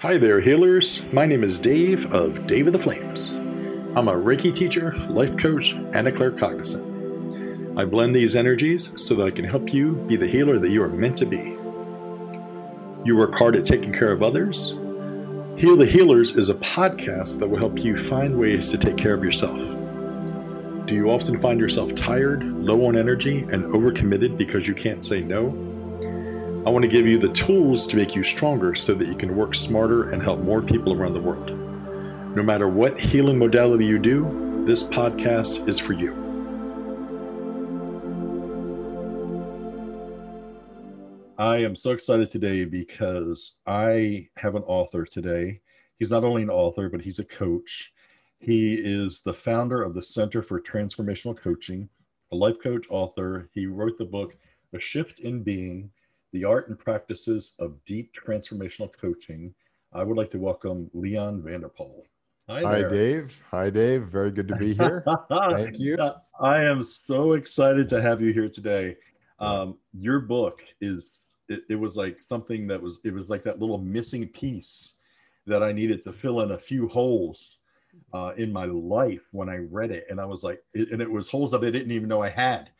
Hi there, healers. My name is Dave of Dave of the Flames. I'm a Reiki teacher, life coach, and a claircognizant. I blend these energies so that I can help you be the healer that you are meant to be. You work hard at taking care of others. Heal the Healers is a podcast that will help you find ways to take care of yourself. Do you often find yourself tired, low on energy, and overcommitted because you can't say no? I want to give you the tools to make you stronger so that you can work smarter and help more people around the world. No matter what healing modality you do, this podcast is for you. I am so excited today because I have an author today. He's not only an author, but he's a coach. He is the founder of the Center for Transformational Coaching, a life coach, author. He wrote the book, A Shift in Being, The Art and Practices of Deep Transformational Coaching. I would like to welcome Leon Vander Pol. Hi, Dave. Hi, Dave. Very good to be here. Thank you. I am so excited to have you here today. Your book is, it was like something that was, it was like that little missing piece that I needed to fill in a few holes in my life when I read it. And I was like, and it was holes that I didn't even know I had.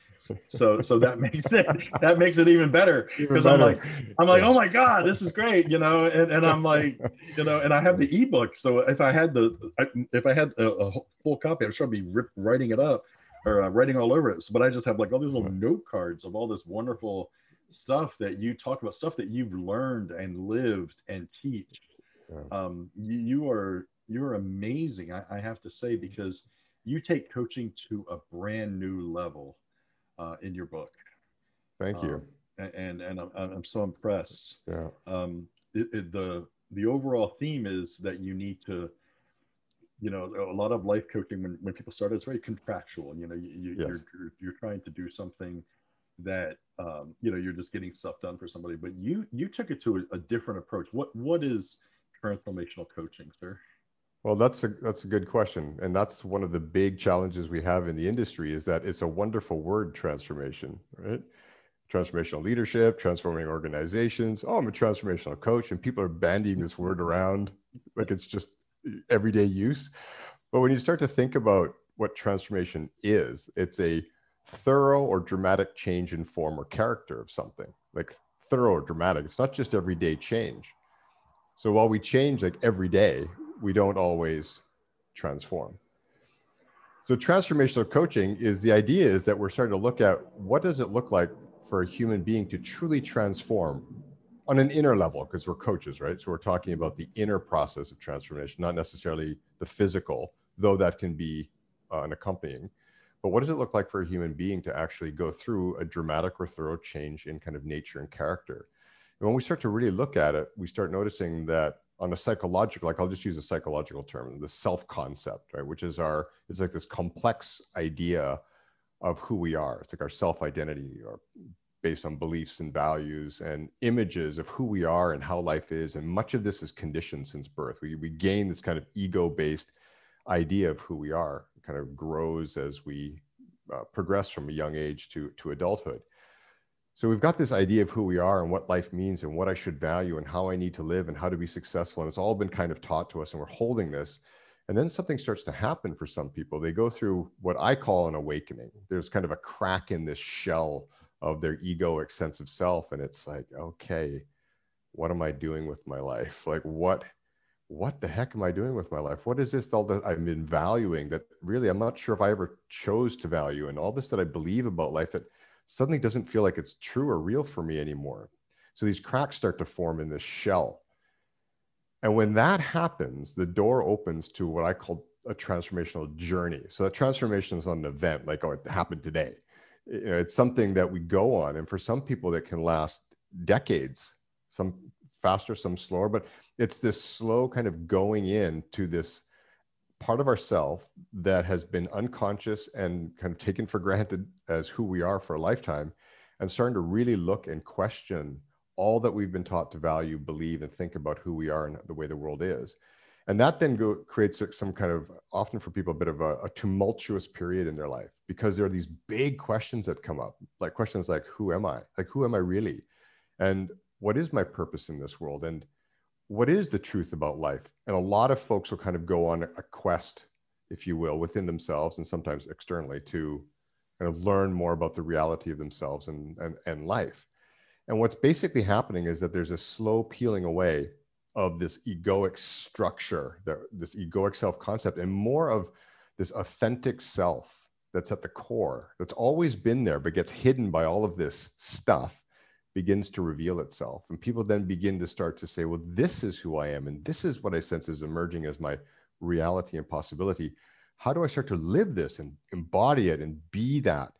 So that makes it even better, because I'm like, oh my God, this is great, you know. And I'm like, you know, and I have the ebook. So if I had a full copy, I'm sure I'd be writing it up or writing all over it. So, but I just have like all these little note cards of all this wonderful stuff that you talk about, stuff that you've learned and lived and teach. You're amazing. I have to say, because you take coaching to a brand new level. In your book. Thank you. And I'm so impressed. Yeah. The overall theme is that you need to, you know, a lot of life coaching, when people start, it's very contractual. You know, you're trying to do something that, you know, you're just getting stuff done for somebody, but you took it to a different approach. What is transformational coaching, sir? Well, that's a good question. And that's one of the big challenges we have in the industry, is that it's a wonderful word, transformation, right? Transformational leadership, transforming organizations. Oh, I'm a transformational coach. And people are bandying this word around like it's just everyday use. But when you start to think about what transformation is, it's a thorough or dramatic change in form or character of something. Like thorough or dramatic. It's not just everyday change. So while we change like every day, we don't always transform. So transformational coaching is, the idea is that we're starting to look at what does it look like for a human being to truly transform on an inner level, because we're coaches, right? So we're talking about the inner process of transformation, not necessarily the physical, though that can be an accompanying. But what does it look like for a human being to actually go through a dramatic or thorough change in kind of nature and character? And when we start to really look at it, we start noticing that on a psychological, like I'll just use a psychological term, the self-concept, right? Which is it's like this complex idea of who we are. It's like our self-identity, or based on beliefs and values and images of who we are and how life is. And much of this is conditioned since birth. We gain this kind of ego-based idea of who we are. It kind of grows as we progress from a young age to adulthood. So we've got this idea of who we are and what life means and what I should value and how I need to live and how to be successful. And it's all been kind of taught to us, and we're holding this. And then something starts to happen for some people. They go through what I call an awakening. There's kind of a crack in this shell of their egoic sense of self. And it's like, okay, what am I doing with my life? Like what the heck am I doing with my life? What is this all that I've been valuing that really I'm not sure if I ever chose to value, and all this that I believe about life that suddenly doesn't feel like it's true or real for me anymore. So these cracks start to form in this shell. And when that happens, the door opens to what I call a transformational journey. So that transformation is not an event like, oh, it happened today. You know, it's something that we go on. And for some people that can last decades, some faster, some slower, but it's this slow kind of going in to this part of ourself that has been unconscious and kind of taken for granted as who we are for a lifetime, and starting to really look and question all that we've been taught to value, believe, and think about who we are and the way the world is. And that then creates some kind of, often for people, a bit of a tumultuous period in their life, because there are these big questions that come up, like questions like, who am I? Like, who am I really? And what is my purpose in this world? And what is the truth about life? And a lot of folks will kind of go on a quest, if you will, within themselves and sometimes externally to kind of learn more about the reality of themselves and life. And what's basically happening is that there's a slow peeling away of this egoic structure, this egoic self-concept, and more of this authentic self that's at the core, that's always been there, but gets hidden by all of this stuff, begins to reveal itself. And people then begin to start to say, well, this is who I am, and this is what I sense is emerging as my reality and possibility. How do I start to live this and embody it and be that?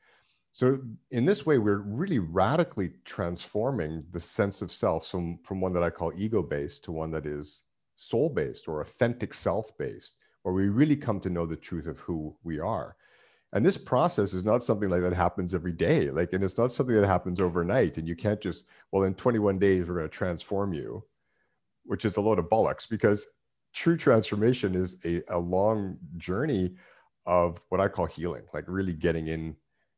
So in this way, we're really radically transforming the sense of self from one that I call ego-based to one that is soul-based or authentic self-based, where we really come to know the truth of who we are. And this process is not something like that happens every day. Like, and it's not something that happens overnight. And you can't just, well, in 21 days, we're going to transform you, which is a load of bollocks, because true transformation is a long journey of what I call healing, like really getting in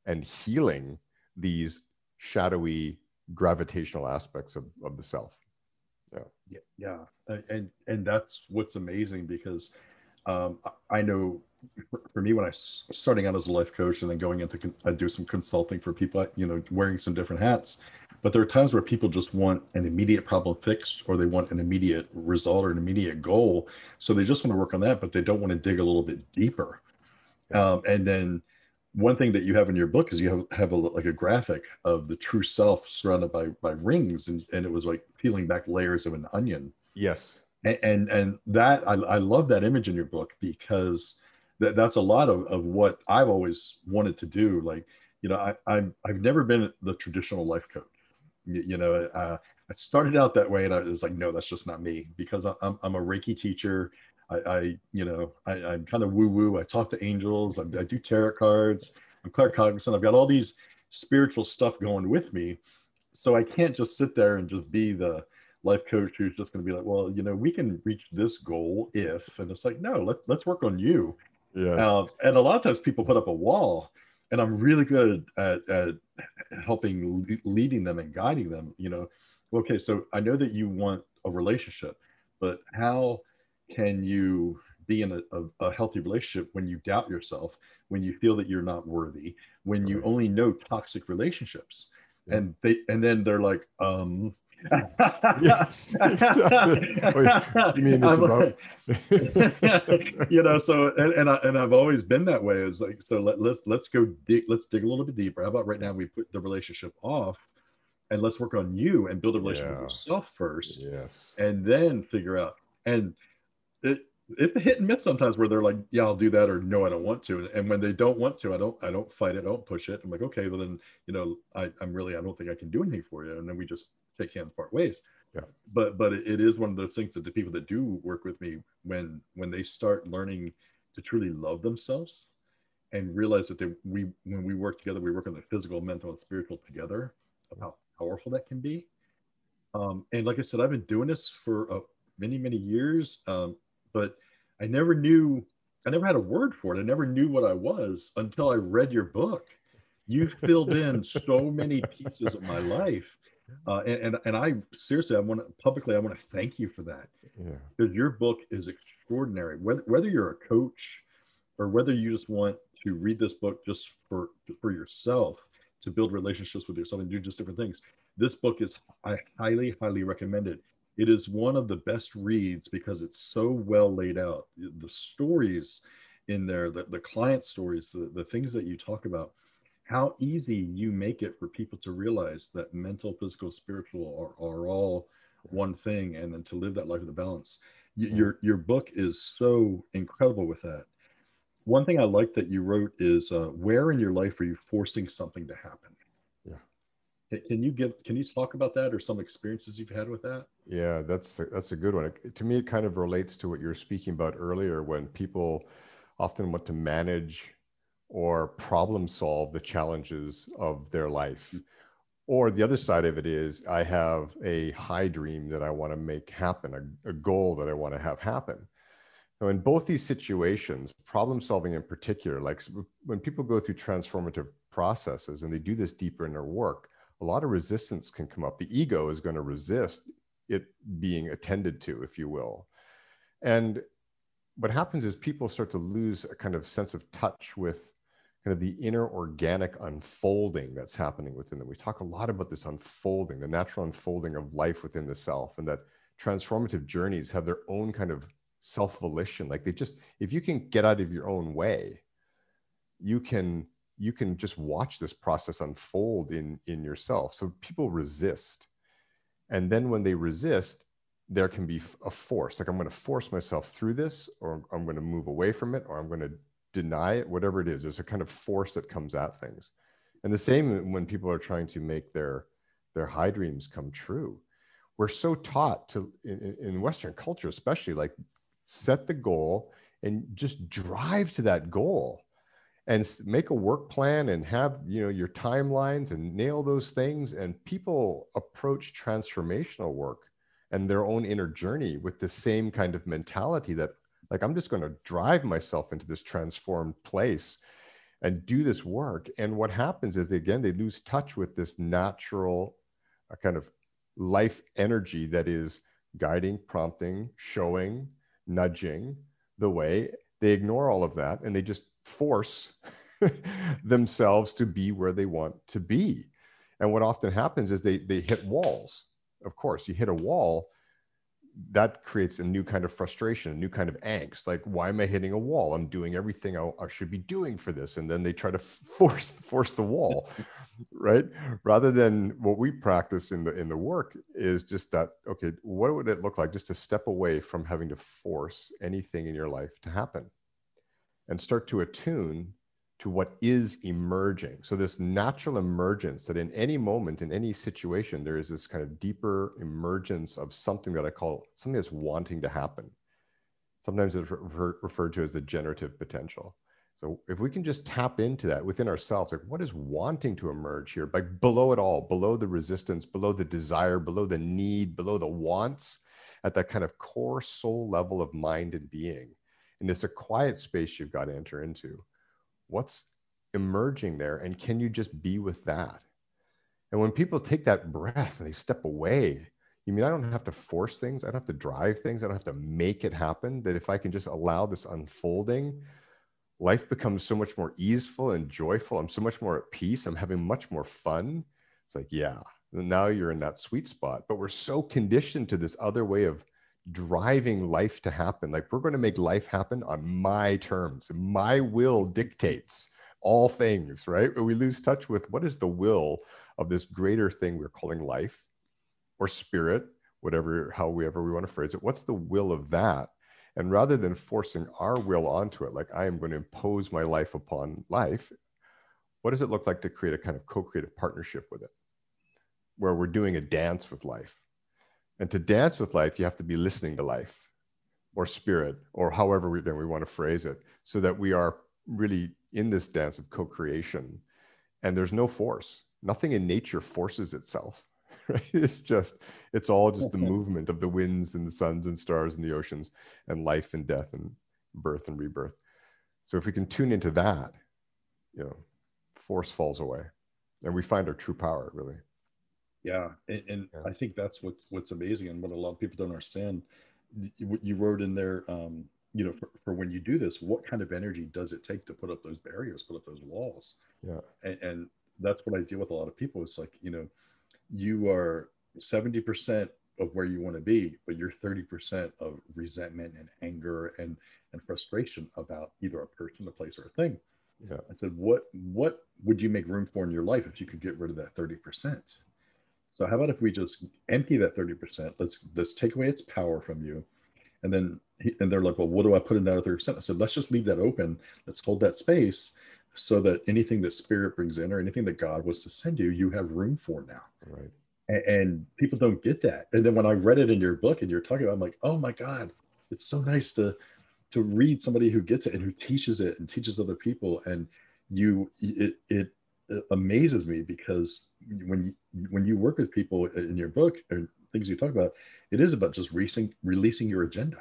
and healing these shadowy gravitational aspects of the self. Yeah. Yeah. And that's what's amazing, because I know for me, when I was starting out as a life coach and then going into, I do some consulting for people, you know, wearing some different hats, but there are times where people just want an immediate problem fixed, or they want an immediate result or an immediate goal. So they just want to work on that, but they don't want to dig a little bit deeper. And then one thing that you have in your book is you have like a graphic of the true self surrounded by rings. And it was like peeling back layers of an onion. Yes. And that, I love that image in your book, because that's a lot of what I've always wanted to do. Like, you know, I've never been the traditional life coach. I started out that way, and I was like, no, that's just not me, because I'm a Reiki teacher. I'm kind of woo-woo. I talk to angels. I do tarot cards. I'm claircognizant. I've got all these spiritual stuff going with me. So I can't just sit there and just be the life coach who's just going to be like, well, you know, we can reach this goal if, and it's like, no, let's work on you. Yes. And a lot of times people put up a wall, and I'm really good at helping, leading them and guiding them, you know, okay, so I know that you want a relationship, but how can you be in a healthy relationship when you doubt yourself, when you feel that you're not worthy, when you only know toxic relationships? Yeah. And then they're like, yes, exactly. Wait, you mean it's about you know, so and I've always been that way. It's like, so let's dig a little bit deeper. How about right now we put the relationship off and let's work on you and build a relationship with yourself first. Yes. And then figure out. And it's a hit and miss sometimes, where they're like, yeah, I'll do that, or no, I don't want to. And when they don't want to, I don't fight it, I don't push it. I'm like, okay, well then, you know, I don't think I can do anything for you. And then we just take hands, part ways. Yeah. But it is one of those things that the people that do work with me, when they start learning to truly love themselves and realize that when we work together, we work on the physical, mental, and spiritual together, of how powerful that can be. And like I said, I've been doing this for many, many years, but I never had a word for it. I never knew what I was until I read your book. You filled in so many pieces of my life. And I seriously, I want to thank you for that, because your book is extraordinary. Whether you're a coach or whether you just want to read this book just for yourself, to build relationships with yourself and do just different things, this book is, I highly, highly recommend it. It is one of the best reads because it's so well laid out. The stories in there, the client stories, the things that you talk about, how easy you make it for people to realize that mental, physical, spiritual are all one thing, and then to live that life of the balance. Your book is so incredible with that. One thing I like that you wrote is, where in your life are you forcing something to happen? Yeah. Can you talk about that, or some experiences you've had with that? Yeah, that's a good one. To me, it kind of relates to what you were speaking about earlier, when people often want to manage or problem solve the challenges of their life. Or the other side of it is, I have a high dream that I want to make happen, a goal that I want to have happen. Now, in both these situations, problem solving in particular, like when people go through transformative processes and they do this deeper in their work, a lot of resistance can come up. The ego is going to resist it being attended to, if you will. And what happens is people start to lose a kind of sense of touch with kind of the inner organic unfolding that's happening within them. We talk a lot about this unfolding, the natural unfolding of life within the self, and that transformative journeys have their own kind of self-volition. Like they just, if you can get out of your own way, you can just watch this process unfold in yourself. So people resist. And then when they resist, there can be a force, like I'm going to force myself through this, or I'm going to move away from it, or I'm going to deny it, whatever it is. There's a kind of force that comes at things. And the same when people are trying to make their high dreams come true. We're so taught to, in Western culture especially, like set the goal and just drive to that goal and make a work plan and have, you know, your timelines and nail those things. And people approach transformational work and their own inner journey with the same kind of mentality that, like, I'm just going to drive myself into this transformed place and do this work. And what happens is, they lose touch with this natural kind of life energy that is guiding, prompting, showing, nudging the way. They ignore all of that, and they just force themselves to be where they want to be. And what often happens is they hit walls. Of course, you hit a wall, that creates a new kind of frustration, a new kind of angst. Like, why am I hitting a wall? I'm doing everything I should be doing for this. And then they try to force the wall, right? Rather than what we practice in the work is just that, okay, what would it look like just to step away from having to force anything in your life to happen and start to attune to what is emerging. So this natural emergence that in any moment, in any situation, there is this kind of deeper emergence of something that I call something that's wanting to happen. Sometimes it's referred to as the generative potential. So if we can just tap into that within ourselves, like, what is wanting to emerge here, like below it all, below the resistance, below the desire, below the need, below the wants, at that kind of core soul level of mind and being. And it's a quiet space you've got to enter into. What's emerging there? And can you just be with that? And when people take that breath and they step away, you mean, I don't have to force things. I don't have to drive things. I don't have to make it happen. That if I can just allow this unfolding, life becomes so much more easeful and joyful. I'm so much more at peace. I'm having much more fun. It's like, yeah, now you're in that sweet spot. But we're so conditioned to this other way of driving life to happen. Like, we're going to make life happen on my terms. My will dictates all things, right? We lose touch with what is the will of this greater thing we're calling life or spirit, whatever, however we want to phrase it. What's the will of that? And rather than forcing our will onto it, like I am going to impose my life upon life, what does it look like to create a kind of co-creative partnership with it, where we're doing a dance with life? And to dance with life, you have to be listening to life or spirit, or however we want to phrase it, so that we are really in this dance of co-creation. And there's no force. Nothing in nature forces itself. Right? It's all just the movement of the winds and the suns and stars and the oceans and life and death and birth and rebirth. So if we can tune into that, you know, force falls away and we find our true power, really. Yeah. And I think that's what's amazing, and what a lot of people don't understand. What you wrote in there, you know, for when you do this, what kind of energy does it take to put up those barriers, put up those walls? Yeah. And that's what I deal with a lot of people. It's like, you know, you are 70% of where you want to be, but you're 30% of resentment and anger and frustration about either a person, a place, or a thing. Yeah. I said, what would you make room for in your life if you could get rid of that 30%? So how about if we just empty that 30%? Let's take away its power from you. And then and they're like, well, what do I put in that 30%? I said, let's just leave that open. Let's hold that space so that anything that spirit brings in or anything that God was to send you, you have room for now. Right. And people don't get that. And then when I read it in your book and you're talking about, I'm like, oh my God, it's so nice to read somebody who gets it and who teaches it and teaches other people. And it amazes me, because when you work with people in your book and things you talk about, it is about just releasing your agenda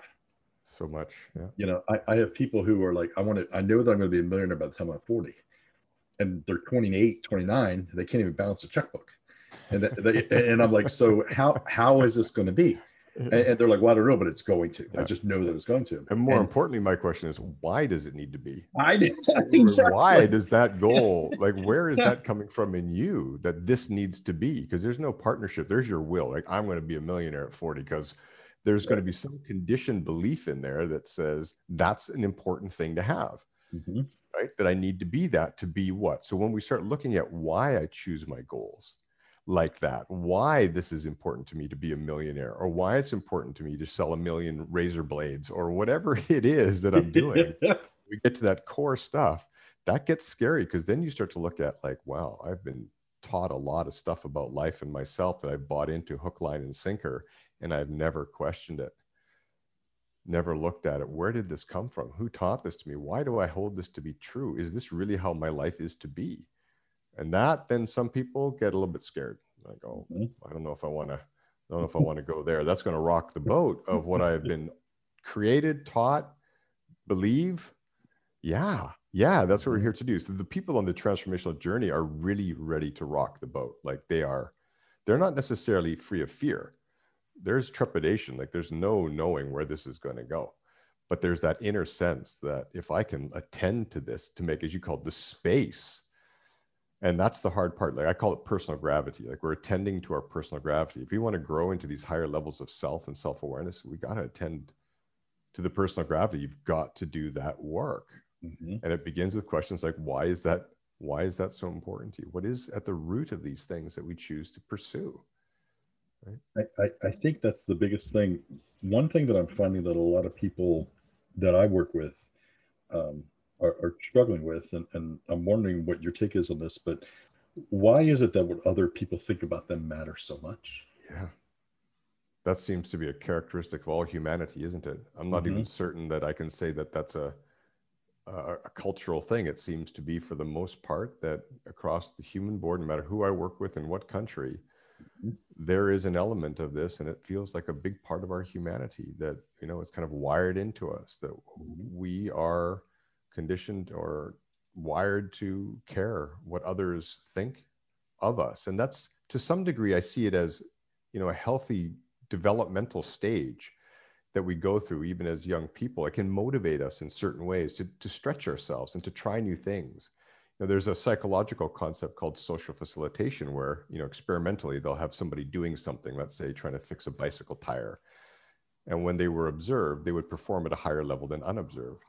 so much. Yeah. You know, I have people who are like, I know that I'm going to be a millionaire by the time I'm 40, and they're 28, 29. They can't even balance a checkbook. And I'm like, so how is this going to be? And they're like, well, I don't know, but it's going to. I just know that it's going to. And more importantly, my question is, why does it need to be? Exactly. Why does that goal, like, where is that coming from in you that this needs to be? Because there's no partnership. There's your will. Like, I'm going to be a millionaire at 40 because there's going to be some conditioned belief in there that says that's an important thing to have, mm-hmm. right? That I need to be that to be what? So when we start looking at why I choose my goals, like that, why this is important to me to be a millionaire, or why it's important to me to sell 1 million razor blades, or whatever it is that I'm doing, we get to that core stuff that gets scary. Because then you start to look at like, wow, I've been taught a lot of stuff about life and myself that I've bought into hook, line, and sinker, and I've never questioned it, never looked at it. Where did this come from? Who taught this to me? Why do I hold this to be true? Is this really how my life is to be? And that, then some people get a little bit scared. Like, oh, I don't know if I want to, I don't know if I want to go there. That's going to rock the boat of what I've been created, taught, believe. Yeah, that's what we're here to do. So the people on the transformational journey are really ready to rock the boat. Like they're not necessarily free of fear. There's trepidation. Like there's no knowing where this is going to go. But there's that inner sense that if I can attend to this to make, as you called, the space. And that's the hard part. Like I call it personal gravity. Like we're attending to our personal gravity. If we want to grow into these higher levels of self and self-awareness, we got to attend to the personal gravity. You've got to do that work. Mm-hmm. And it begins with questions like, why is that so important to you? What is at the root of these things that we choose to pursue? Right? I think that's the biggest thing. One thing that I'm finding that a lot of people that I work with, are struggling with, and I'm wondering what your take is on this, but why is it that what other people think about them matters so much? Yeah, that seems to be a characteristic of all humanity, isn't it? I'm not even certain that I can say that that's a cultural thing. It seems to be, for the most part, that across the human board, no matter who I work with in what country, there is an element of this, and it feels like a big part of our humanity that, you know, it's kind of wired into us that we are conditioned or wired to care what others think of us. And that's, to some degree, I see it as, you know, a healthy developmental stage that we go through even as young people. It can motivate us in certain ways to stretch ourselves and to try new things. You know, there's a psychological concept called social facilitation where, you know, experimentally they'll have somebody doing something, let's say trying to fix a bicycle tire. And when they were observed, they would perform at a higher level than unobserved.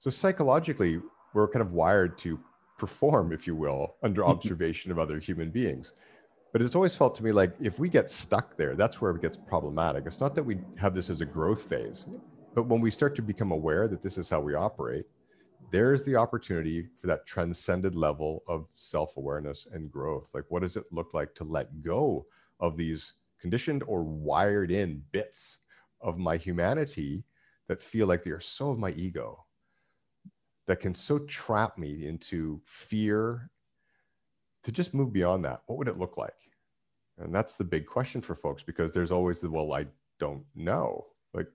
So psychologically, we're kind of wired to perform, if you will, under observation of other human beings. But it's always felt to me like if we get stuck there, that's where it gets problematic. It's not that we have this as a growth phase, but when we start to become aware that this is how we operate, there's the opportunity for that transcended level of self-awareness and growth. Like, what does it look like to let go of these conditioned or wired in bits of my humanity that feel like they are so of my ego, that can so trap me into fear? To just move beyond that, what would it look like? And that's the big question for folks, because there's always the, well, I don't know. Like,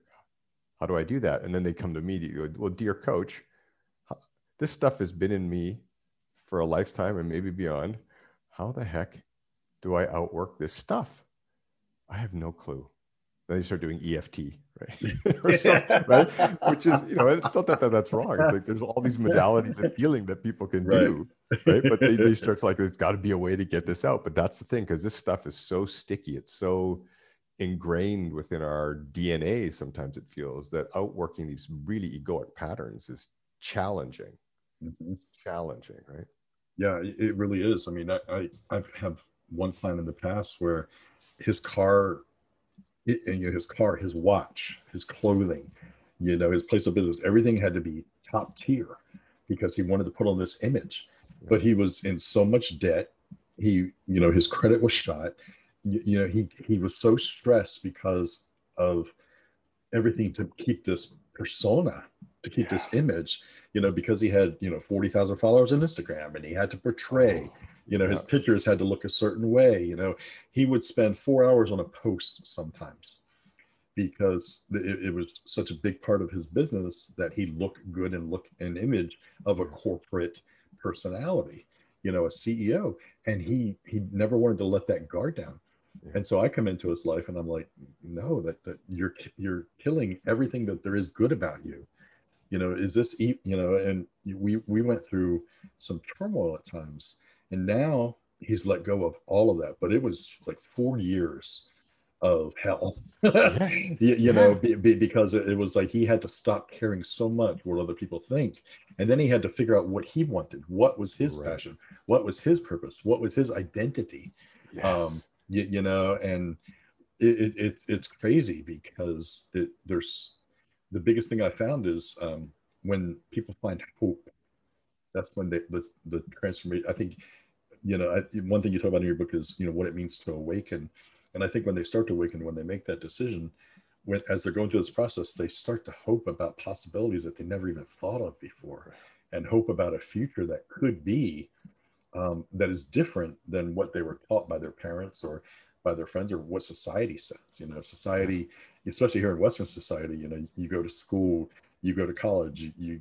how do I do that? And then they come to me, well, dear coach, this stuff has been in me for a lifetime and maybe beyond. How the heck do I outwork this stuff? I have no clue. Then you start doing EFT, right? or something, right? Which is, you know, it's not that that's wrong. It's like there's all these modalities of healing that people can do, right? But they start to like, there's got to be a way to get this out. But that's the thing, because this stuff is so sticky. It's so ingrained within our DNA. Sometimes it feels that outworking these really egoic patterns is challenging, challenging, right? Yeah, it really is. I mean, I have one client in the past where his car, and, you know, his car, his watch, his clothing, you know, his place of business, everything had to be top tier because he wanted to put on this image. But he was in so much debt. He, you know, his credit was shot. You know, he was so stressed because of everything to keep this persona, to keep this image, you know, because he had, you know, 40,000 followers on Instagram and he had to portray, you know, his pictures had to look a certain way. You know, he would spend 4 hours on a post sometimes because it was such a big part of his business that he looked good and looked an image of a corporate personality, you know, a CEO, and he never wanted to let that guard down. Yeah. And so I come into his life and I'm like, no, that you're killing everything that there is good about you. You know, is this, you know, and we went through some turmoil at times, and now he's let go of all of that. But it was like 4 years of hell, you know, because it was like he had to stop caring so much what other people think. And then he had to figure out what he wanted. What was his passion? What was his purpose? What was his identity? Yes. You know, and it's crazy because there's the biggest thing I found is when people find hope, that's when the transformation, I think, you know, one thing you talk about in your book is, you know, what it means to awaken. And I think when they start to awaken, when they make that decision, as they're going through this process, they start to hope about possibilities that they never even thought of before, and hope about a future that could be, that is different than what they were taught by their parents or by their friends or what society says. You know, society, especially here in Western society, you know, you go to school, you go to college, you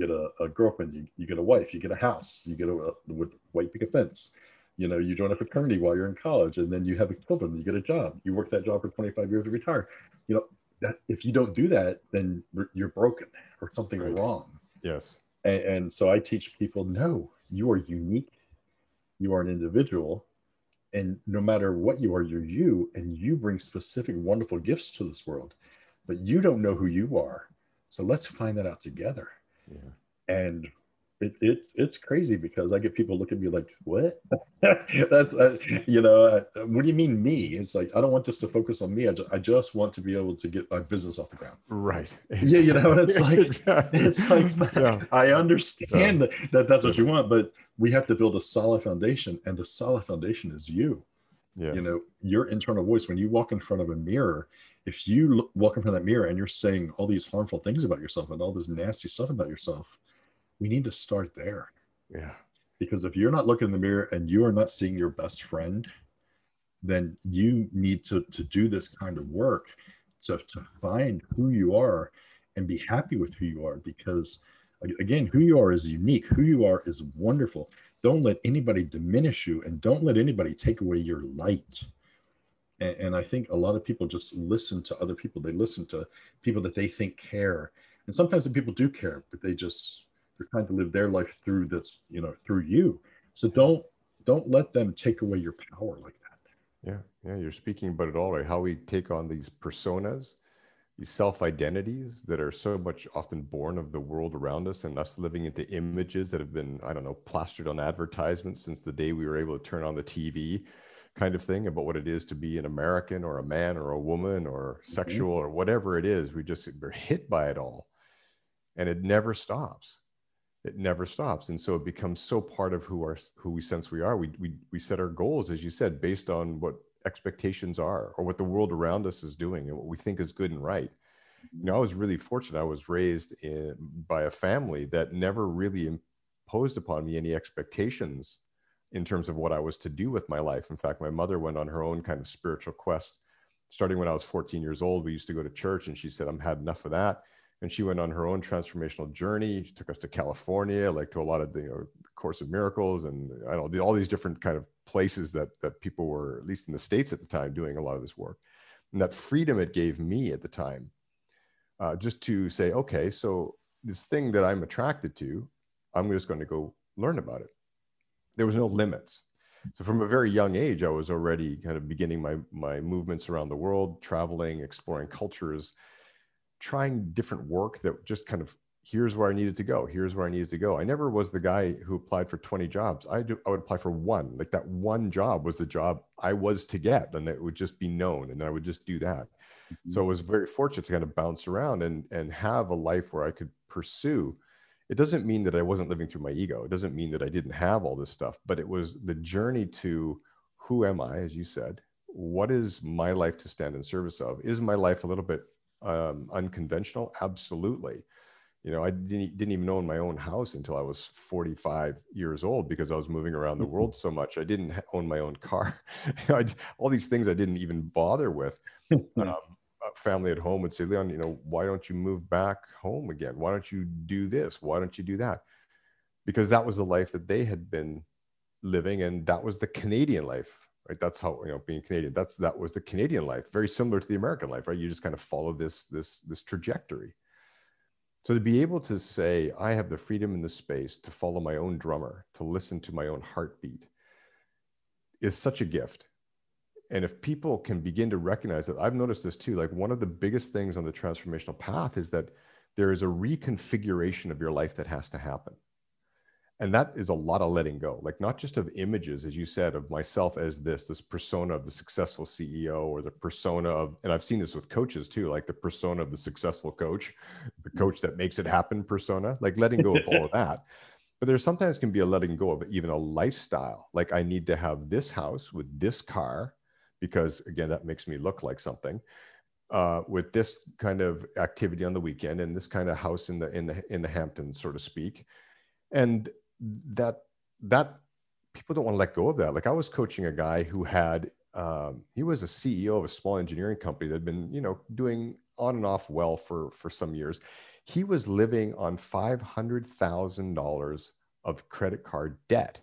get a girlfriend, you get a wife, you get a house, you get a white picket fence. You know, you join a fraternity while you're in college, and then you have children, you get a job, you work that job for 25 years and retire. You know, that if you don't do that, then you're broken or something wrong. Yes. And so I teach people, no, you are unique. You are an individual. And no matter what you are, you're you, and you bring specific, wonderful gifts to this world, but you don't know who you are. So let's find that out together. Yeah. And it's crazy because I get people look at me like, what? That's, you know, what do you mean me? It's like, I don't want this to focus on me. I just want to be able to get my business off the ground. Right. Exactly. Yeah. You know, it's like, yeah. I understand that's what you want, but we have to build a solid foundation, and the solid foundation is you. Yes. You know, your internal voice. When you walk in front of a mirror, if you walk in front of that mirror and you're saying all these harmful things about yourself and all this nasty stuff about yourself, we need to start there. Yeah. Because if you're not looking in the mirror and you are not seeing your best friend, then you need to do this kind of work to find who you are and be happy with who you are. Because again, who you are is unique. Who you are is wonderful. Don't let anybody diminish you, and don't let anybody take away your light. And I think a lot of people just listen to other people. They listen to people that they think care. And sometimes the people do care, but they just, they're trying to live their life through this, you know, through you. So don't let them take away your power like that. Yeah. Yeah. You're speaking about it all, right? How we take on these personas, these self-identities that are so much often born of the world around us, and us living into images that have been, I don't know, plastered on advertisements since the day we were able to turn on the TV, kind of thing, about what it is to be an American or a man or a woman or sexual or whatever it is. We're hit by it all, and it never stops. It never stops. And so it becomes so part of who we sense we are. We set our goals, as you said, based on what expectations are, or what the world around us is doing, and what we think is good and right. You know, I was really fortunate. I was raised by a family that never really imposed upon me any expectations in terms of what I was to do with my life. In fact, my mother went on her own kind of spiritual quest. Starting when I was 14 years old, we used to go to church, and she said, I've had enough of that. And she went on her own transformational journey. She took us to California, like to a lot of the, you know, Course of Miracles, and I don't know, all these different kind of places that people were, at least in the States at the time, doing a lot of this work. And that freedom it gave me at the time, just to say, okay, so this thing that I'm attracted to, I'm just going to go learn about it. There was no limits. So from a very young age, I was already kind of beginning my movements around the world, traveling, exploring cultures, trying different work that just kind of, here's where I needed to go. Here's where I needed to go. I never was the guy who applied for 20 jobs. I would apply for one. Like, that one job was the job I was to get, and it would just be known. And then I would just do that. Mm-hmm. So I was very fortunate to kind of bounce around and have a life where I could pursue. It doesn't mean that I wasn't living through my ego. It doesn't mean that I didn't have all this stuff, but it was the journey to who am I, as you said, what is my life to stand in service of? Is my life a little bit unconventional? Absolutely. You know, I didn't even own my own house until I was 45 years old, because I was moving around the world so much. I didn't own my own car. All these things I didn't even bother with. Family at home would say, Leon, you know, why don't you move back home again? Why don't you do this? Why don't you do that? Because that was the life that they had been living, and that was the Canadian life, right? That's how, you know, being Canadian, that was the Canadian life, very similar to the American life, right? You just kind of follow this trajectory. So to be able to say, I have the freedom and the space to follow my own drummer, to listen to my own heartbeat, is such a gift. And if people can begin to recognize that, I've noticed this too, like one of the biggest things on the transformational path is that there is a reconfiguration of your life that has to happen. And that is a lot of letting go, like not just of images, as you said, of myself as this persona of the successful CEO, or the persona of, and I've seen this with coaches too, like the persona of the successful coach, the coach that makes it happen persona, like letting go of all of that. But there sometimes can be a letting go of even a lifestyle. Like I need to have this house with this car, because again, that makes me look like something, with this kind of activity on the weekend and this kind of house in the Hamptons, so to speak. And that people don't want to let go of that. Like I was coaching a guy who had, he was a CEO of a small engineering company that had been, you know, doing on and off well for some years. He was living on $500,000 of credit card debt.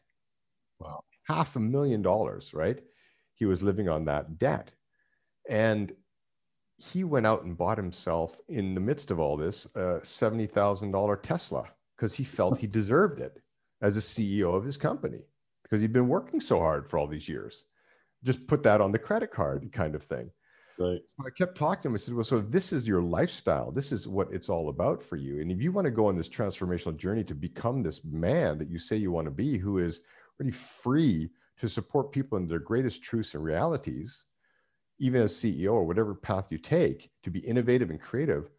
Wow. $500,000, right? He was living on that debt. And he went out and bought himself, in the midst of all this, a $70,000 Tesla, because he felt he deserved it as a CEO of his company, because he'd been working so hard for all these years. Just put that on the credit card kind of thing. Right. So I kept talking to him. I said, well, so if this is your lifestyle, this is what it's all about for you, and if you want to go on this transformational journey to become this man that you say you want to be, who is really free to support people in their greatest truths and realities, even as CEO or whatever path you take, to be innovative and creative,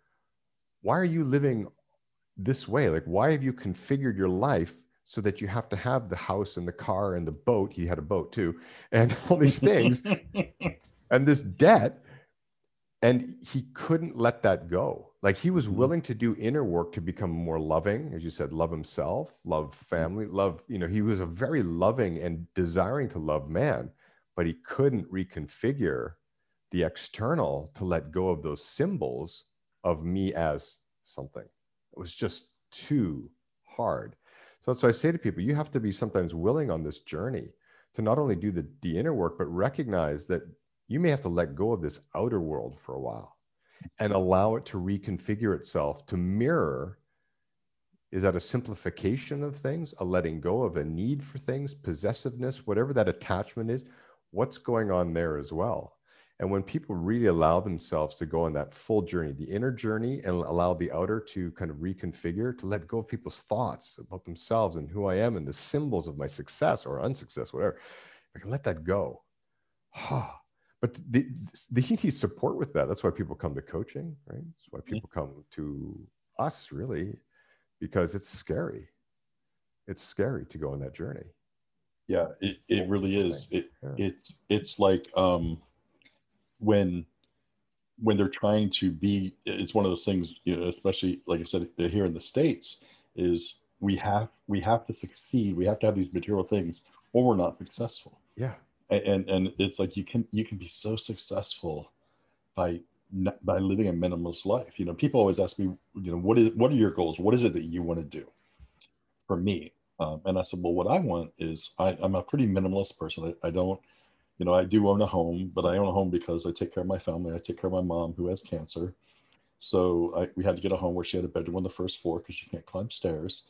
why are you living this way? Like, why have you configured your life so that you have to have the house and the car and the boat? He had a boat too, and all these things, and this debt. And he couldn't let that go. Like he was willing to do inner work to become more loving, as you said, love himself, love family, love, you know, he was a very loving and desiring to love man, but he couldn't reconfigure the external to let go of those symbols of me as something. It was just too hard. So that's why I say to people, you have to be sometimes willing on this journey to not only do the inner work, but recognize that you may have to let go of this outer world for a while and allow it to reconfigure itself to mirror. Is that a simplification of things, a letting go of a need for things, possessiveness, whatever that attachment is, what's going on there as well? And when people really allow themselves to go on that full journey, the inner journey, and allow the outer to kind of reconfigure, to let go of people's thoughts about themselves and who I am and the symbols of my success or unsuccess, whatever, I can let that go. But the needs support with that. That's why people come to coaching, right? That's why people come to us, really, because it's scary. It's scary to go on that journey. Yeah, it really is. It's like... when they're trying to be, it's one of those things, you know, especially like I said, here in the States, is we have to succeed. We have to have these material things or we're not successful. Yeah. And it's like, you can be so successful by living a minimalist life. You know, people always ask me, you know, what are your goals? What is it that you want to do for me? And I said, well, what I want is I'm a pretty minimalist person. I don't, you know, I do own a home, but I own a home because I take care of my family. I take care of my mom, who has cancer. So we had to get a home where she had a bedroom on the first floor because she can't climb stairs.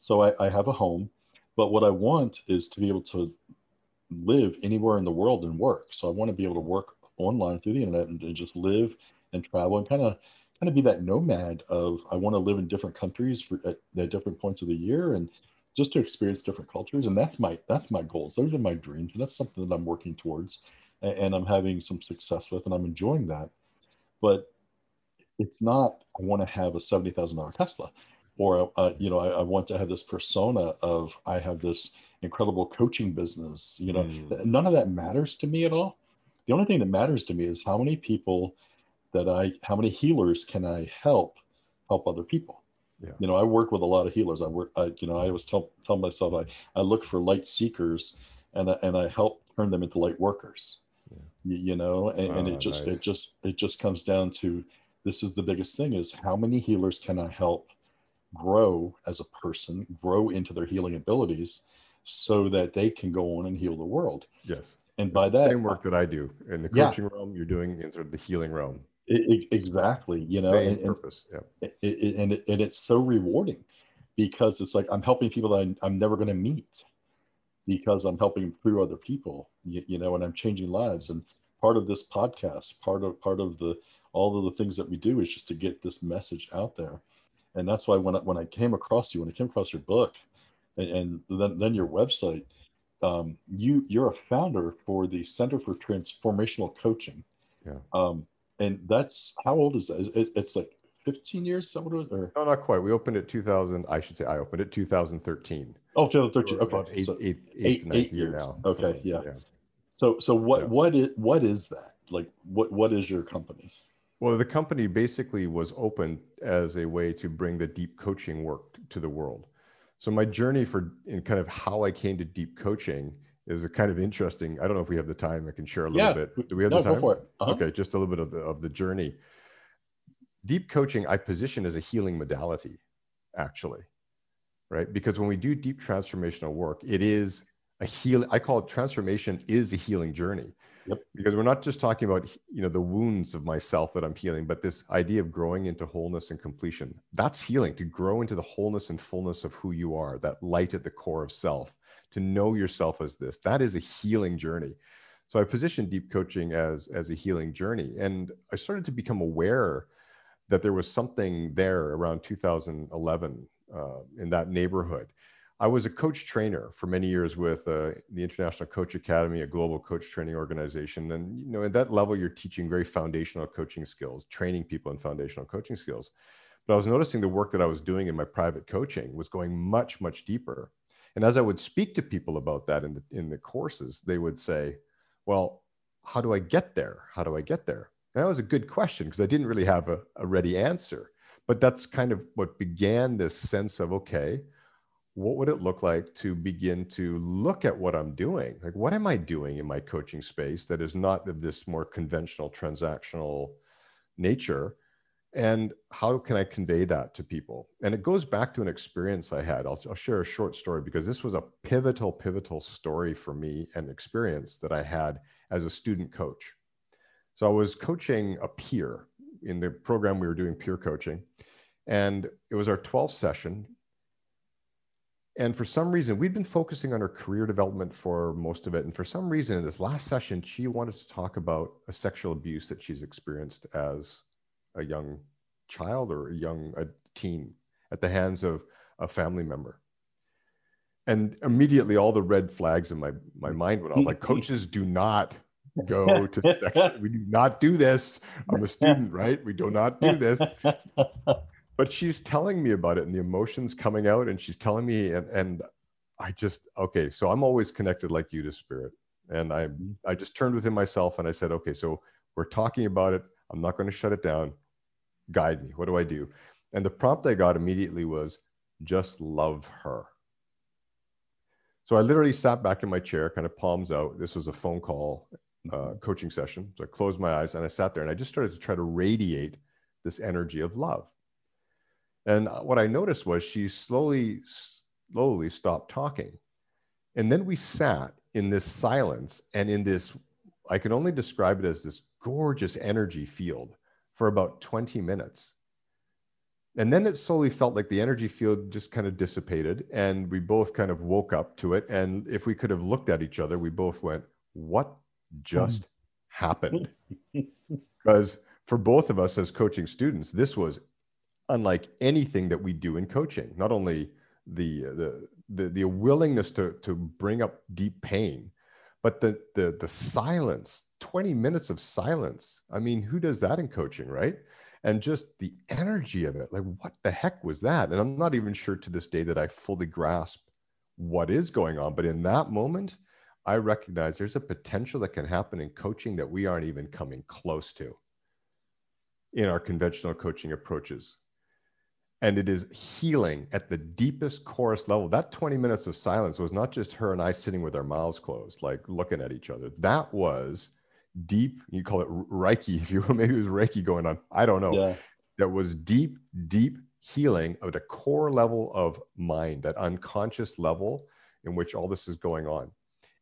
So I have a home, but what I want is to be able to live anywhere in the world and work. So I want to be able to work online through the internet and just live and travel and kind of be that nomad of, I want to live in different countries at different points of the year and just to experience different cultures. And that's my goals. Those are my dreams. And that's something that I'm working towards and I'm having some success with, and I'm enjoying that. But it's not, I want to have a $70,000 Tesla, or, you know, I want to have this persona of, I have this incredible coaching business. You know, none of that matters to me at all. The only thing that matters to me is how many healers can I help other people? Yeah. You know, I work with a lot of healers. I always tell myself, I look for light seekers and I help turn them into light workers, you know, and it just comes down to, this is the biggest thing, is how many healers can I help grow as a person, grow into their healing abilities so that they can go on and heal the world. Yes. And by that, same work that I do in the coaching realm, you're doing in sort of the healing realm. Exactly. You know, and purpose. Yeah. And it's so rewarding, because it's like, I'm helping people that I'm never going to meet, because I'm helping them through other people, you know, and I'm changing lives. And part of this podcast, part of the, all of the things that we do is just to get this message out there. And that's why when I came across you, when I came across your book and then your website, you're a founder for the Center for Transformational Coaching. Yeah. And that's, how old is that? It's like 15 years? Or? No, not quite. We opened it 2013. Oh, 2013. Okay. About eighth, ninth year now. Okay. So, yeah. So what is that? Like, what is your company? Well, the company basically was opened as a way to bring the deep coaching work to the world. So my journey in kind of how I came to deep coaching is a kind of interesting. I don't know if we have the time. I can share a little bit. Do we have the time? Go for it. Uh-huh. Okay, just a little bit of the journey. Deep coaching, I position as a healing modality, actually, right? Because when we do deep transformational work, it is a healing. I call it transformation is a healing journey. Yep. Because we're not just talking about, you know, the wounds of myself that I'm healing, but this idea of growing into wholeness and completion. That's healing, to grow into the wholeness and fullness of who you are, that light at the core of self, to know yourself as this. That is a healing journey. So I position deep coaching as a healing journey. And I started to become aware that there was something there around 2011 in that neighborhood. I was a coach trainer for many years with the International Coach Academy, a global coach training organization. And, you know, at that level, you're teaching very foundational coaching skills, training people in foundational coaching skills. But I was noticing the work that I was doing in my private coaching was going much, much deeper. And as I would speak to people about that in the courses, they would say, well, how do I get there? How do I get there? And that was a good question, because I didn't really have a ready answer. But that's kind of what began this sense of, okay, what would it look like to begin to look at what I'm doing? Like, what am I doing in my coaching space that is not of this more conventional transactional nature? And how can I convey that to people? And it goes back to an experience I had. I'll share a short story, because this was a pivotal story for me, an experience that I had as a student coach. So I was coaching a peer in the program. We were doing peer coaching, and it was our 12th session. And for some reason, we'd been focusing on her career development for most of it. And for some reason, in this last session, she wanted to talk about a sexual abuse that she's experienced as a young child or a teen at the hands of a family member. And immediately all the red flags in my mind went off. Like, coaches do not go to sexual. We do not do this. I'm a student, right? We do not do this. But she's telling me about it, and the emotions coming out, and she's telling me, and I just, okay, so I'm always connected like you to spirit. And I just turned within myself and I said, okay, so we're talking about it. I'm not going to shut it down. Guide me. What do I do? And the prompt I got immediately was, just love her. So I literally sat back in my chair, kind of palms out. This was a phone call coaching session. So I closed my eyes and I sat there, and I just started to try to radiate this energy of love. And what I noticed was she slowly stopped talking. And then we sat in this silence, and in this, I can only describe it as this gorgeous energy field for about 20 minutes. And then it slowly felt like the energy field just kind of dissipated, and we both kind of woke up to it. And if we could have looked at each other, we both went, what just happened? Because for both of us as coaching students, this was unlike anything that we do in coaching. Not only the willingness to bring up deep pain, but the silence, 20 minutes of silence. I mean, who does that in coaching, right? And just the energy of it, like, what the heck was that? And I'm not even sure to this day that I fully grasp what is going on. But in that moment, I recognize there's a potential that can happen in coaching that we aren't even coming close to in our conventional coaching approaches. And it is healing at the deepest, corest level. That 20 minutes of silence was not just her and I sitting with our mouths closed, like looking at each other. That was deep. You call it Reiki, if you will. Maybe it was Reiki going on. I don't know. Yeah. That was deep, deep healing at a core level of mind, that unconscious level. in which all this is going on.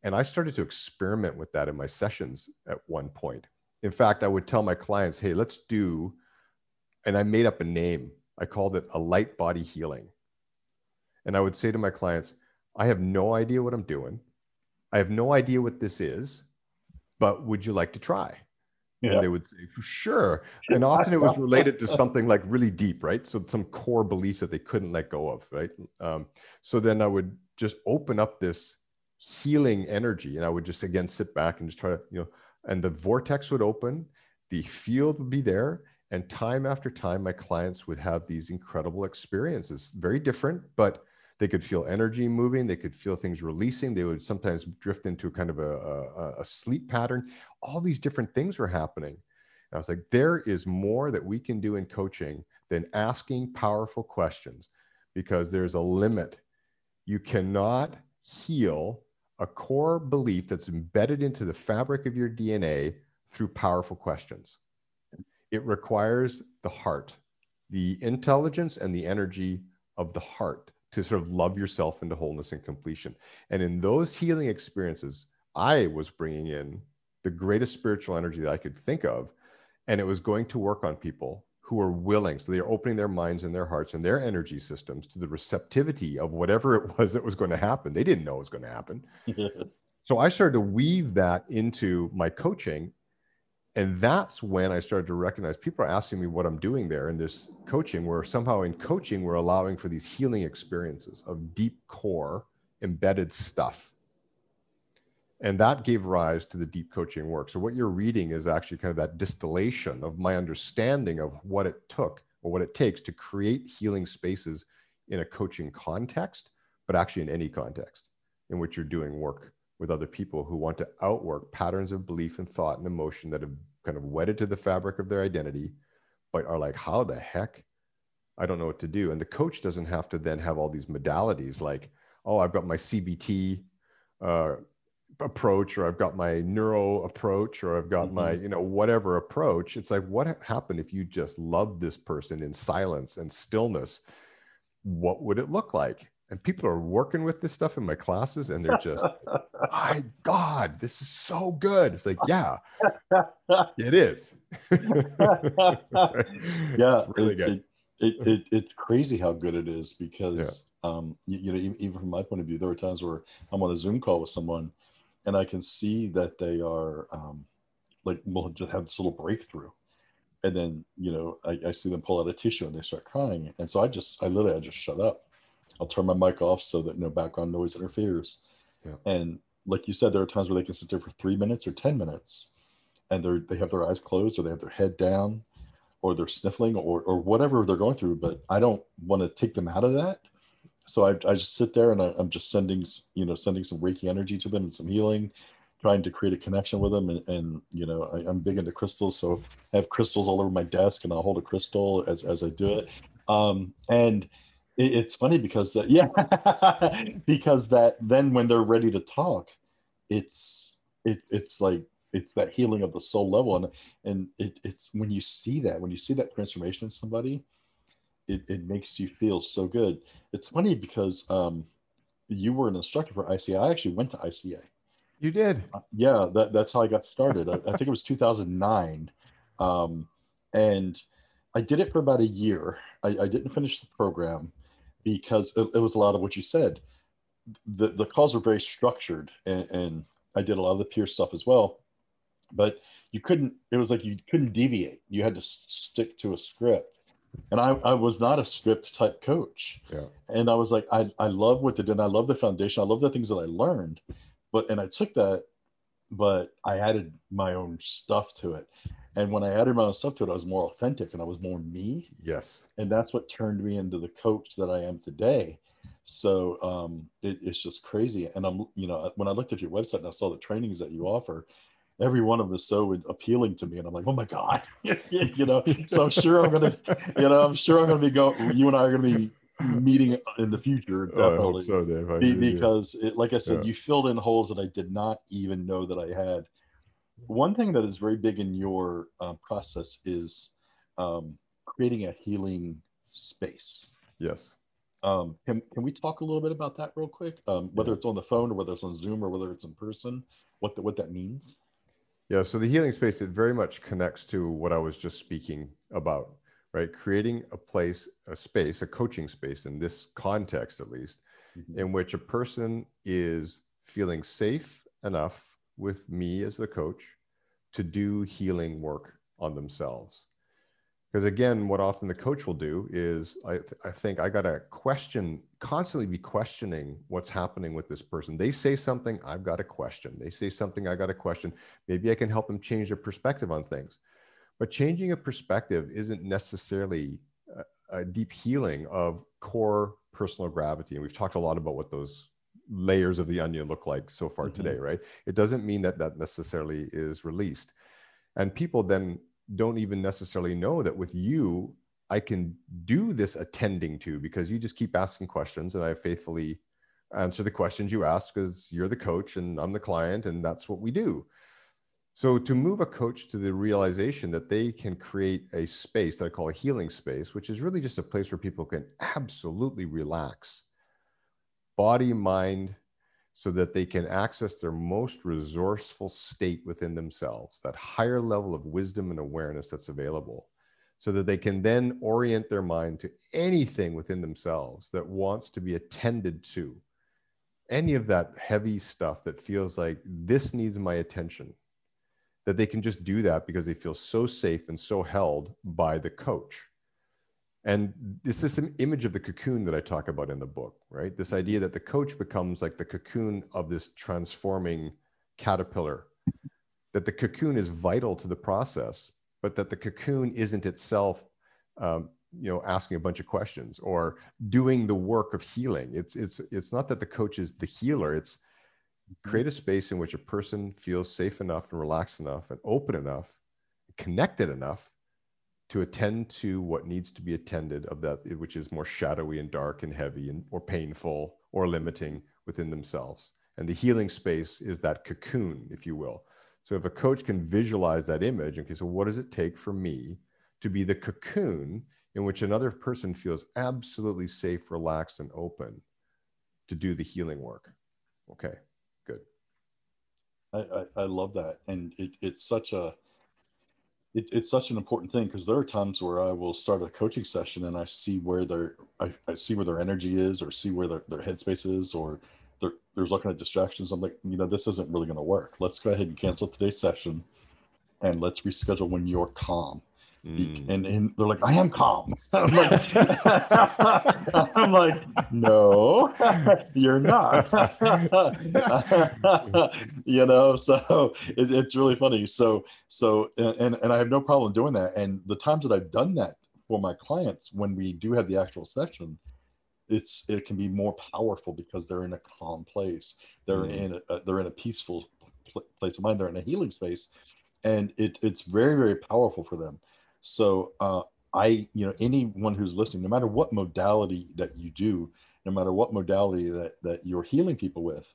And I started to experiment with that in my sessions at one point. In fact, I would tell my clients, hey, let's do, and I made up a name. I called it a light body healing. And I would say to my clients, I have no idea what I'm doing. I have no idea what this is, but would you like to try? Yeah. And they would say, sure. And often it was related to something like really deep, right? So some core beliefs that they couldn't let go of, right? So then I would just open up this healing energy, and I would just, again, sit back and just try to, you know, and the vortex would open, the field would be there. And time after time, my clients would have these incredible experiences, very different, but they could feel energy moving. They could feel things releasing. They would sometimes drift into kind of a sleep pattern. All these different things were happening. And I was like, there is more that we can do in coaching than asking powerful questions, because there's a limit. You cannot heal a core belief that's embedded into the fabric of your DNA through powerful questions. It requires the heart, the intelligence and the energy of the heart to sort of love yourself into wholeness and completion. And in those healing experiences, I was bringing in the greatest spiritual energy that I could think of. And it was going to work on people who are willing. So they're opening their minds and their hearts and their energy systems to the receptivity of whatever it was that was going to happen. They didn't know it was going to happen. So I started to weave that into my coaching. And that's when I started to recognize people are asking me what I'm doing there in this coaching, where somehow in coaching, we're allowing for these healing experiences of deep core embedded stuff. And that gave rise to the deep coaching work. So what you're reading is actually kind of that distillation of my understanding of what it took or what it takes to create healing spaces in a coaching context, but actually in any context in which you're doing work with other people who want to outwork patterns of belief and thought and emotion that have kind of wedded to the fabric of their identity, but are like, how the heck? I don't know what to do. And the coach doesn't have to then have all these modalities like, oh, I've got my CBT approach, or I've got my neuro approach, or I've got my, you know, whatever approach. It's like, what happened if you just loved this person in silence and stillness? What would it look like? And people are working with this stuff in my classes, and they're just, my God, this is so good. It's like, yeah, it is. Yeah, it's really good. It's crazy how good it is, because, you know, even from my point of view, there are times where I'm on a Zoom call with someone, and I can see that they are like, we'll just have this little breakthrough. And then, you know, I see them pull out a tissue and they start crying. And so I literally just shut up. I'll turn my mic off so that no background noise interferes. Yeah. And like you said, there are times where they can sit there for 3 minutes or 10 minutes and they have their eyes closed, or they have their head down, or they're sniffling, or whatever they're going through, but I don't want to take them out of that. So I just sit there and I'm just sending some Reiki energy to them and some healing, trying to create a connection with them. And you know, I'm big into crystals. So I have crystals all over my desk, and I'll hold a crystal as I do it. And it's funny because, because that then when they're ready to talk, it's like, it's that healing of the soul level. And it's when you see that transformation in somebody, it makes you feel so good. It's funny because you were an instructor for ICA. I actually went to ICA. You did? Yeah, that's how I got started. I think it was 2009. And I did it for about a year. I didn't finish the program because it was a lot of what you said. The calls were very structured, and I did a lot of the peer stuff as well, but it was like you couldn't deviate. You had to stick to a script, and I was not a script type coach. Yeah. And I was like, I love what they did. I love the foundation. I love the things that I learned, and I took that, but I added my own stuff to it. And when I added my own stuff to it, I was more authentic and I was more me. Yes. And that's what turned me into the coach that I am today. So it's just crazy. And I'm, you know, when I looked at your website and I saw the trainings that you offer, every one of them is so appealing to me. And I'm like, oh my God, you know, so I'm sure I'm going to be going, you and I are going to be meeting in the future. Definitely. Oh, I hope so, Dave. Because it, like I said, you filled in holes that I did not even know that I had. One thing that is very big in your process is creating a healing space. Yes. Can we talk a little bit about that real quick? Whether it's on the phone or whether it's on Zoom or whether it's in person, what that means? Yeah, so the healing space, it very much connects to what I was just speaking about, right? Creating a place, a space, a coaching space in this context, at least, mm-hmm. in which a person is feeling safe enough with me as the coach to do healing work on themselves. Because again, what often the coach will do is I think I got to constantly be questioning what's happening with this person. They say something, I've got to question. They say something, I got to question. Maybe I can help them change their perspective on things. But changing a perspective isn't necessarily a deep healing of core personal gravity. And we've talked a lot about what those layers of the onion look like so far mm-hmm. today, right? It doesn't mean that that necessarily is released. And people then don't even necessarily know that with you, I can do this attending to, because you just keep asking questions and I faithfully answer the questions you ask because you're the coach and I'm the client and that's what we do. So to move a coach to the realization that they can create a space that I call a healing space, which is really just a place where people can absolutely relax, body, mind, so that they can access their most resourceful state within themselves, that higher level of wisdom and awareness that's available, so that they can then orient their mind to anything within themselves that wants to be attended to. Any of that heavy stuff that feels like this needs my attention, that they can just do that because they feel so safe and so held by the coach. And this is an image of the cocoon that I talk about in the book, right? This idea that the coach becomes like the cocoon of this transforming caterpillar, that the cocoon is vital to the process, but that the cocoon isn't itself, asking a bunch of questions or doing the work of healing. It's not that the coach is the healer. It's create a space in which a person feels safe enough and relaxed enough and open enough, connected enough to attend to what needs to be attended of that, which is more shadowy and dark and heavy and or painful or limiting within themselves. And the healing space is that cocoon, if you will. So if a coach can visualize that image, okay, so what does it take for me to be the cocoon in which another person feels absolutely safe, relaxed, and open to do the healing work? Okay, good. I love that. And it's such an important thing, because there are times where I will start a coaching session and I see where their energy is, or see where their headspace is, or there's looking at distractions. I'm like, this isn't really going to work. Let's go ahead and cancel today's session and let's reschedule when you're calm. Mm. And they're like, I am calm. I'm like, I'm like, no, you're not. So it's really funny. So I have no problem doing that. And the times that I've done that for my clients, when we do have the actual session, it can be more powerful because they're in a calm place. They're in a peaceful place of mind. They're in a healing space, and it's very, very powerful for them. So anyone who's listening, no matter what modality that you do, no matter what modality that you're healing people with,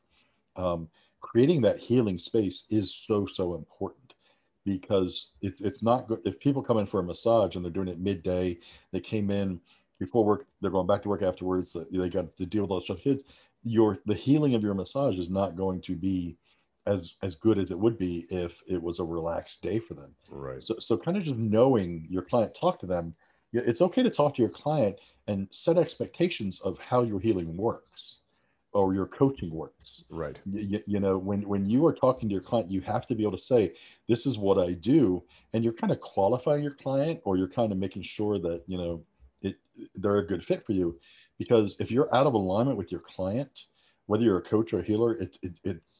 creating that healing space is so, so important, because it's not good. If people come in for a massage and they're doing it midday, they came in before work, they're going back to work afterwards, they got to deal with all the stuff. The healing of your massage is not going to be as good as it would be if it was a relaxed day for them. Right. So kind of just knowing your client, talk to them. It's okay to talk to your client and set expectations of how your healing works or your coaching works. Right. When you are talking to your client, you have to be able to say, this is what I do. And you're kind of qualifying your client, or you're kind of making sure that, they're a good fit for you. Because if you're out of alignment with your client, whether you're a coach or a healer, it's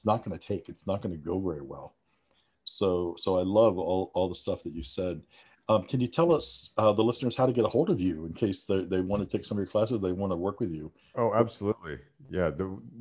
not going to take. It's not going to go very well. So I love all the stuff that you said. Can you tell us, the listeners, how to get a hold of you in case they want to take some of your classes, they want to work with you? Oh, absolutely. Yeah.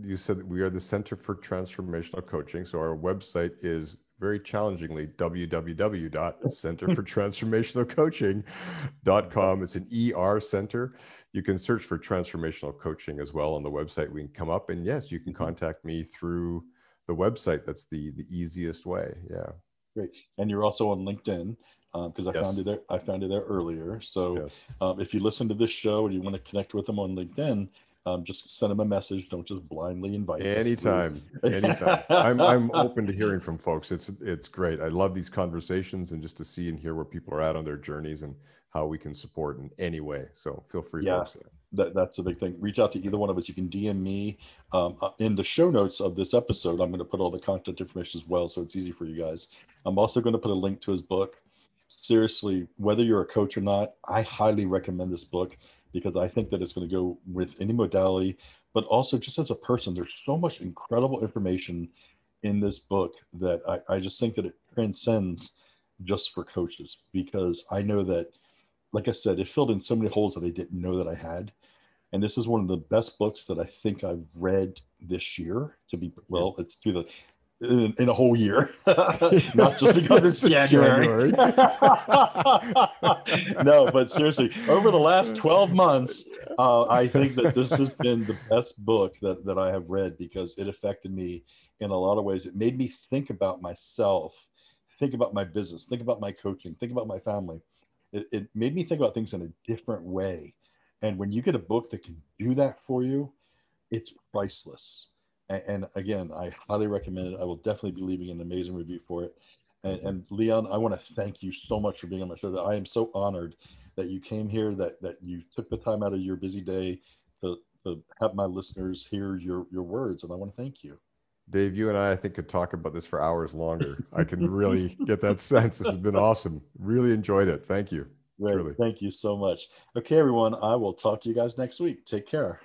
You said that we are the Center for Transformational Coaching. So our website is very challengingly www.centerfortransformationalcoaching.com. It's an ER center. You can search for transformational coaching as well on the website. We can come up, and yes, you can contact me through the website. That's the easiest way. Yeah. Great. And you're also on LinkedIn. because I found you there earlier. So if you listen to this show and you want to connect with them on LinkedIn, just send them a message. Don't just blindly invite them. Anytime. I'm open to hearing from folks. It's great. I love these conversations, and just to see and hear where people are at on their journeys and how we can support in any way. So feel free. Yeah, folks. That's a big thing. Reach out to either one of us. You can DM me in the show notes of this episode. I'm going to put all the contact information as well, so it's easy for you guys. I'm also going to put a link to his book. Seriously, whether you're a coach or not, I highly recommend this book, because I think that it's going to go with any modality, but also just as a person. There's so much incredible information in this book that I just think that it transcends just for coaches, because I know that, like I said, it filled in so many holes that I didn't know that I had. And this is one of the best books that I think I've read this year, to be, well, it's through the, in a whole year, not just because it's January. No, but seriously, over the last 12 months, I think that this has been the best book that I have read, because it affected me in a lot of ways. It made me think about myself, think about my business, think about my coaching, think about my family. It made me think about things in a different way. And when you get a book that can do that for you, it's priceless. And again, I highly recommend it. I will definitely be leaving an amazing review for it. And Leon, I want to thank you so much for being on my show. I am so honored that you came here, that you took the time out of your busy day to have my listeners hear your words. And I want to thank you. Dave, you and I think, could talk about this for hours longer. I can really get that sense. This has been awesome. Really enjoyed it. Thank you. Right. Thank you so much. Okay, everyone. I will talk to you guys next week. Take care.